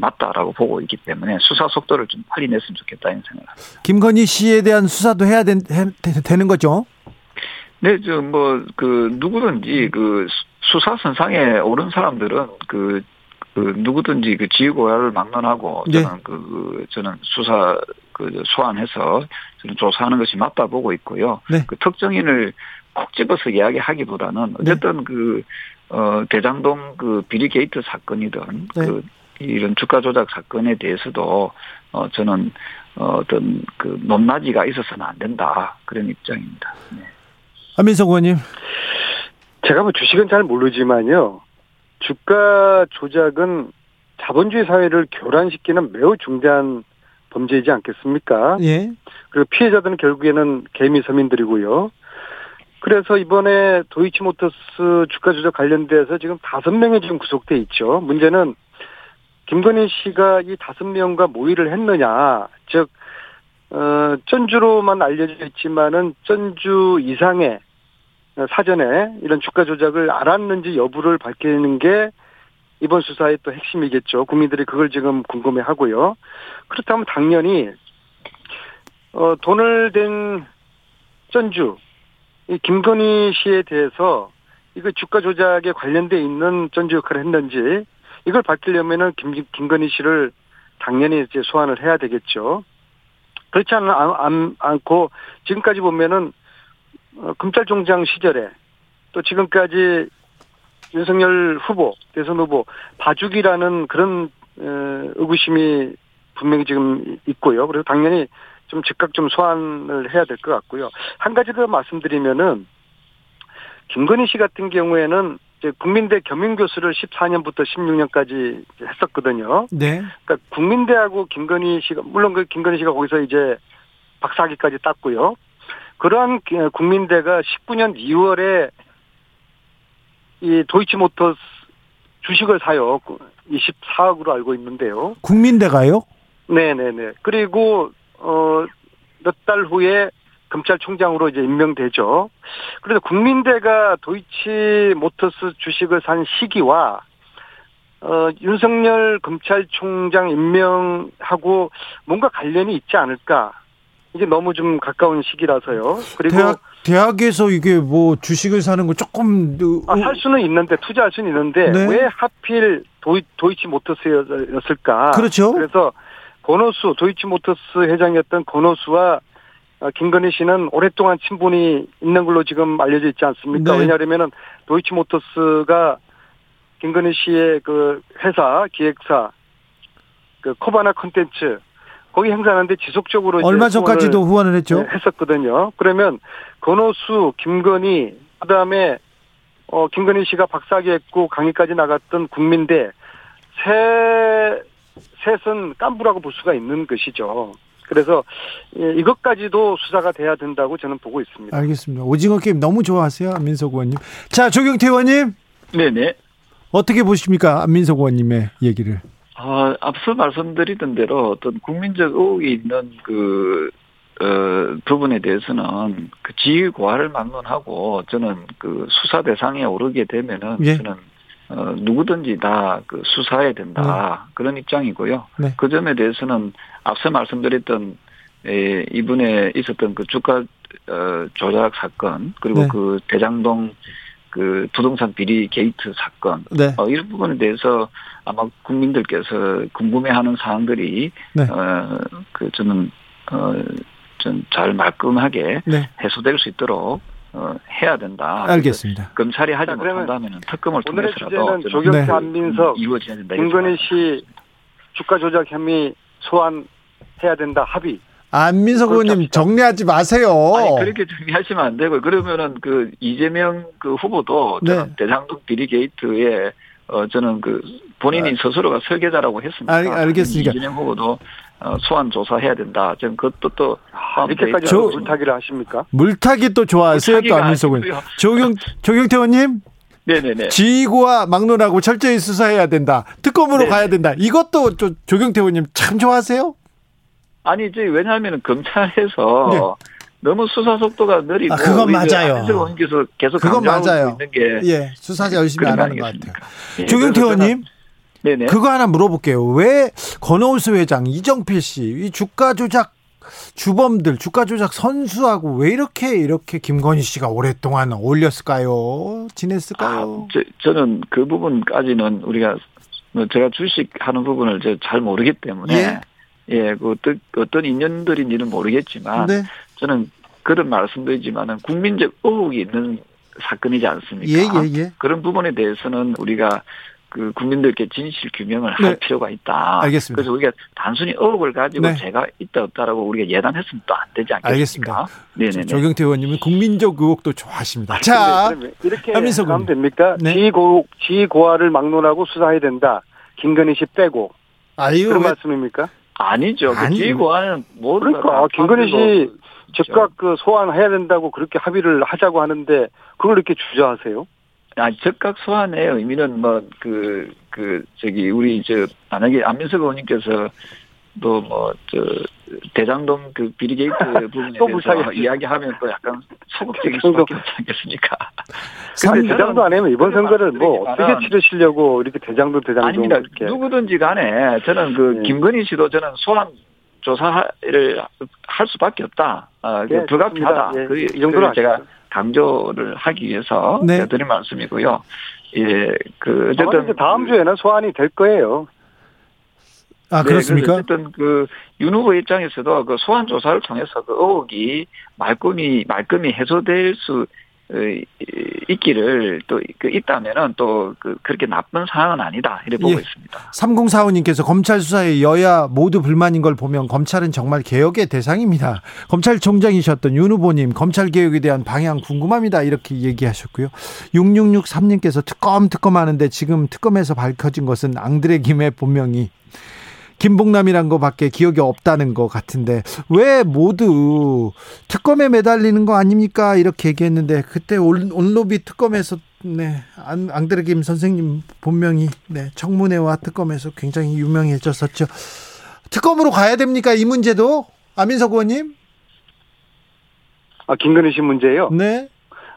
맞다라고 보고 있기 때문에 수사 속도를 좀 빨리 냈으면 좋겠다는 생각을 합니다. 김건희 씨에 대한 수사도 해야 되는 거죠? 네, 누구든지 그 수사 선상에 오른 사람들은 그 누구든지 그 지휘 고하를 막론하고 저는 네. 저는 수사 소환해서 저는 조사하는 것이 맞다 보고 있고요. 네. 그 특정인을 콕 집어서 이야기하기보다는 어쨌든 네. 대장동 비리 게이트 사건이든 네. 이런 주가 조작 사건에 대해서도 저는 어떤 높낮이가 있어서는 안 된다 그런 입장입니다. 네. 한민석 의원님, 제가 주식은 잘 모르지만요. 주가 조작은 자본주의 사회를 교란시키는 매우 중대한 범죄이지 않겠습니까? 예. 그리고 피해자들은 결국에는 개미 서민들이고요. 그래서 이번에 도이치모터스 주가 조작 관련돼서 지금 5명이 지금 구속돼 있죠. 문제는 김건희 씨가 이 5명과 모의를 했느냐, 즉 전주로만 알려져 있지만은 전주 이상의 사전에 이런 주가 조작을 알았는지 여부를 밝히는 게 이번 수사의 또 핵심이겠죠. 국민들이 그걸 지금 궁금해하고요. 그렇다면 당연히 돈을 댄 전주 이 김건희 씨에 대해서 이거 주가 조작에 관련돼 있는 전주 역할을 했는지 이걸 밝히려면은 김건희 씨를 당연히 이제 소환을 해야 되겠죠. 그렇지 않고 지금까지 보면은 검찰총장 시절에 또 지금까지 윤석열 후보, 대선 후보 봐주기라는 그런 의구심이 분명히 지금 있고요. 그래서 당연히 좀 즉각 좀 소환을 해야 될 것 같고요. 한 가지 더 말씀드리면은 김건희 씨 같은 경우에는 이제 국민대 겸임교수를 14년부터 16년까지 했었거든요. 네. 그러니까 국민대하고 김건희 씨가 물론 김건희 씨가 거기서 이제 박사학위까지 땄고요. 그러한 국민대가 19년 2월에 이 도이치모터스 주식을 사요. 24억으로 알고 있는데요. 국민대가요? 네네네. 그리고 몇 달 후에 검찰총장으로 이제 임명되죠. 그래서 국민대가 도이치모터스 주식을 산 시기와 윤석열 검찰총장 임명하고 뭔가 관련이 있지 않을까. 이게 너무 좀 가까운 시기라서요. 그리고 대학에서 이게 주식을 사는 거 조금 살 수는 있는데 투자할 수는 있는데 네. 왜 하필 도이치모터스였을까? 그렇죠. 그래서 권오수 도이치모터스 회장이었던 권오수와 김건희 씨는 오랫동안 친분이 있는 걸로 지금 알려져 있지 않습니까? 네. 왜냐하면은 도이치모터스가 김건희 씨의 회사 기획사 코바나 콘텐츠 거기 행사하는데 지속적으로 얼마 전까지도 후원을 했죠. 했었거든요. 그러면 권오수, 김건희, 그다음에 김건희 씨가 박사학위했고 강의까지 나갔던 국민대 셋은 깐부라고 볼 수가 있는 것이죠. 그래서 이것까지도 수사가 돼야 된다고 저는 보고 있습니다. 알겠습니다. 오징어 게임 너무 좋아하세요, 안민석 의원님. 자, 조경태 의원님. 네네. 어떻게 보십니까, 안민석 의원님의 얘기를? 앞서 말씀드리던 대로 어떤 국민적 의혹이 있는 부분에 대해서는 지휘 고하를 막론하고 저는 수사 대상에 오르게 되면은 예. 저는 누구든지 다 수사해야 된다. 네. 그런 입장이고요. 네. 그 점에 대해서는 앞서 말씀드렸던 이분에 있었던 주가 조작 사건 그리고 네. 대장동 부동산 비리 게이트 사건 네. 이런 부분에 대해서 아마 국민들께서 궁금해하는 사항들이 네. 저는 좀 잘 말끔하게 네. 해소될 수 있도록 해야 된다. 알겠습니다. 검찰이 하지 못한다면 특검을 통해서라도 오늘의 주제는 조경태, 안민석, 네. 김건희 씨 주가 조작 혐의 소환해야 된다 합의. 안민석 의원님 정리하지 마세요. 아니 그렇게 정리하시면 안 되고 그러면은 이재명 후보도 네. 대장동 비리 게이트에 저는 본인이 스스로가 설계자라고 했습니다. 알겠습니다. 이재명 후보도 소환 조사해야 된다. 저는 그것도 또 이렇게까지 물타기를 하십니까? 물타기 또 좋아하세요, 또 안민석 의원님. 조경태 의원님. 네네네. 지휘고와 막론하고 철저히 수사해야 된다. 특검으로 네네. 가야 된다. 이것도 조경태 의원님 참 좋아하세요? 아니, 왜냐하면 검찰에서 네. 너무 수사 속도가 느리고. 아, 그건 맞아요. 계속 그건 맞아요. 있는 게 예, 수사 열심히 안 하는 것 같아요. 예, 조경태 의원님, 네네. 그거 하나 물어볼게요. 왜 권오수 회장, 이정필 씨, 이 주가 조작 주범들, 주가 조작 선수하고 왜 이렇게 김건희 씨가 오랫동안 어울렸을까요? 지냈을까요? 저는 그 부분까지는 우리가 제가 주식하는 부분을 잘 모르기 때문에 예. 예, 그 어떤 인연들인지는 모르겠지만 네. 저는 그런 말씀드리지만은 국민적 의혹이 있는 사건이지 않습니까? 예, 예, 예. 그런 부분에 대해서는 우리가 그 국민들께 진실 규명을 네. 할 필요가 있다. 알겠습니다. 그래서 우리가 단순히 의혹을 가지고 네. 제가 있다 없다라고 우리가 예단했으면 또 안 되지 않겠습니까? 알겠습니다. 네네네. 조경태 의원님은 국민적 의혹도 좋아하십니다. 자, 이렇게 하면 됩니까? 네. 지고하를 막론하고 수사해야 된다. 김건희 씨 빼고. 아유, 그런 말씀입니까? 아니죠. 아니. 그 지고하는 모르니까. 그러니까 김건희 씨 즉각 그 소환해야 된다고 그렇게 합의를 하자고 하는데 그걸 이렇게 주저하세요? 아, 즉각 소환의 의미는 우리 만약에 안민석 의원님께서 또 대장동 그 비리게이트 부분에 대해서 이야기하면 또 약간 소극적일 수밖에 없지 않겠습니까? 근데 대장도 안 하면 이번 선거를 어떻게 치르시려고 이렇게 대장동. 아닙니다. 이렇게. 누구든지 간에 저는 김건희 씨도 저는 소환 조사를 할 수밖에 없다. 네, 불가피하다. 네, 이 정도로 제가 강조를 하기 위해서 네. 드린 말씀이고요. 예, 어쨌든 다음 주에는 소환이 될 거예요. 아 그렇습니까? 네, 어쨌든 윤 후보 입장에서도 그 소환 조사를 통해서 그 의혹이 말끔히 해소될 수 있기를 또 있다면은 또 그렇게 나쁜 상황은 아니다 이렇게 보고 있습니다. 3045님께서 검찰 수사에 여야 모두 불만인 걸 보면 검찰은 정말 개혁의 대상입니다. 검찰총장이셨던 윤 후보님 검찰 개혁에 대한 방향 궁금합니다 이렇게 얘기하셨고요. 6663님께서 특검하는데 지금 특검에서 밝혀진 것은 앙드레 김의 본명이 김봉남이란 거밖에 기억이 없다는 것 같은데 왜 모두 특검에 매달리는 거 아닙니까? 이렇게 얘기했는데 그때 온로비 특검에서 네, 앙드레 김 선생님 본명이 네, 청문회와 특검에서 굉장히 유명해졌었죠. 특검으로 가야 됩니까? 이 문제도? 안민석 의원님? 김건희 씨 문제예요? 네.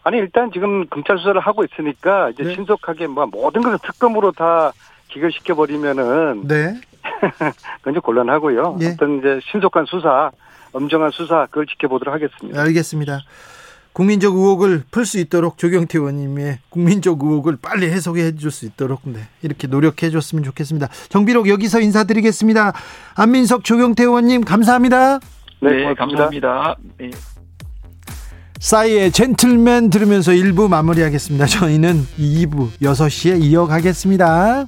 아니 일단 지금 검찰 수사를 하고 있으니까 이제 네. 신속하게 모든 것을 특검으로 다 기결시켜버리면은 네. 그건 좀 곤란하고요. 예. 어떤 신속한 수사, 엄정한 수사 그걸 지켜보도록 하겠습니다. 알겠습니다. 국민적 의혹을 풀 수 있도록 조경태 의원님의 국민적 의혹을 빨리 해소해 줄 수 있도록 네, 이렇게 노력해 줬으면 좋겠습니다. 정비록 여기서 인사드리겠습니다. 안민석 조경태 의원님 감사합니다. 네 감사합니다. 네. 싸이의 젠틀맨 들으면서 1부 마무리하겠습니다. 저희는 2부 6시에 이어가겠습니다.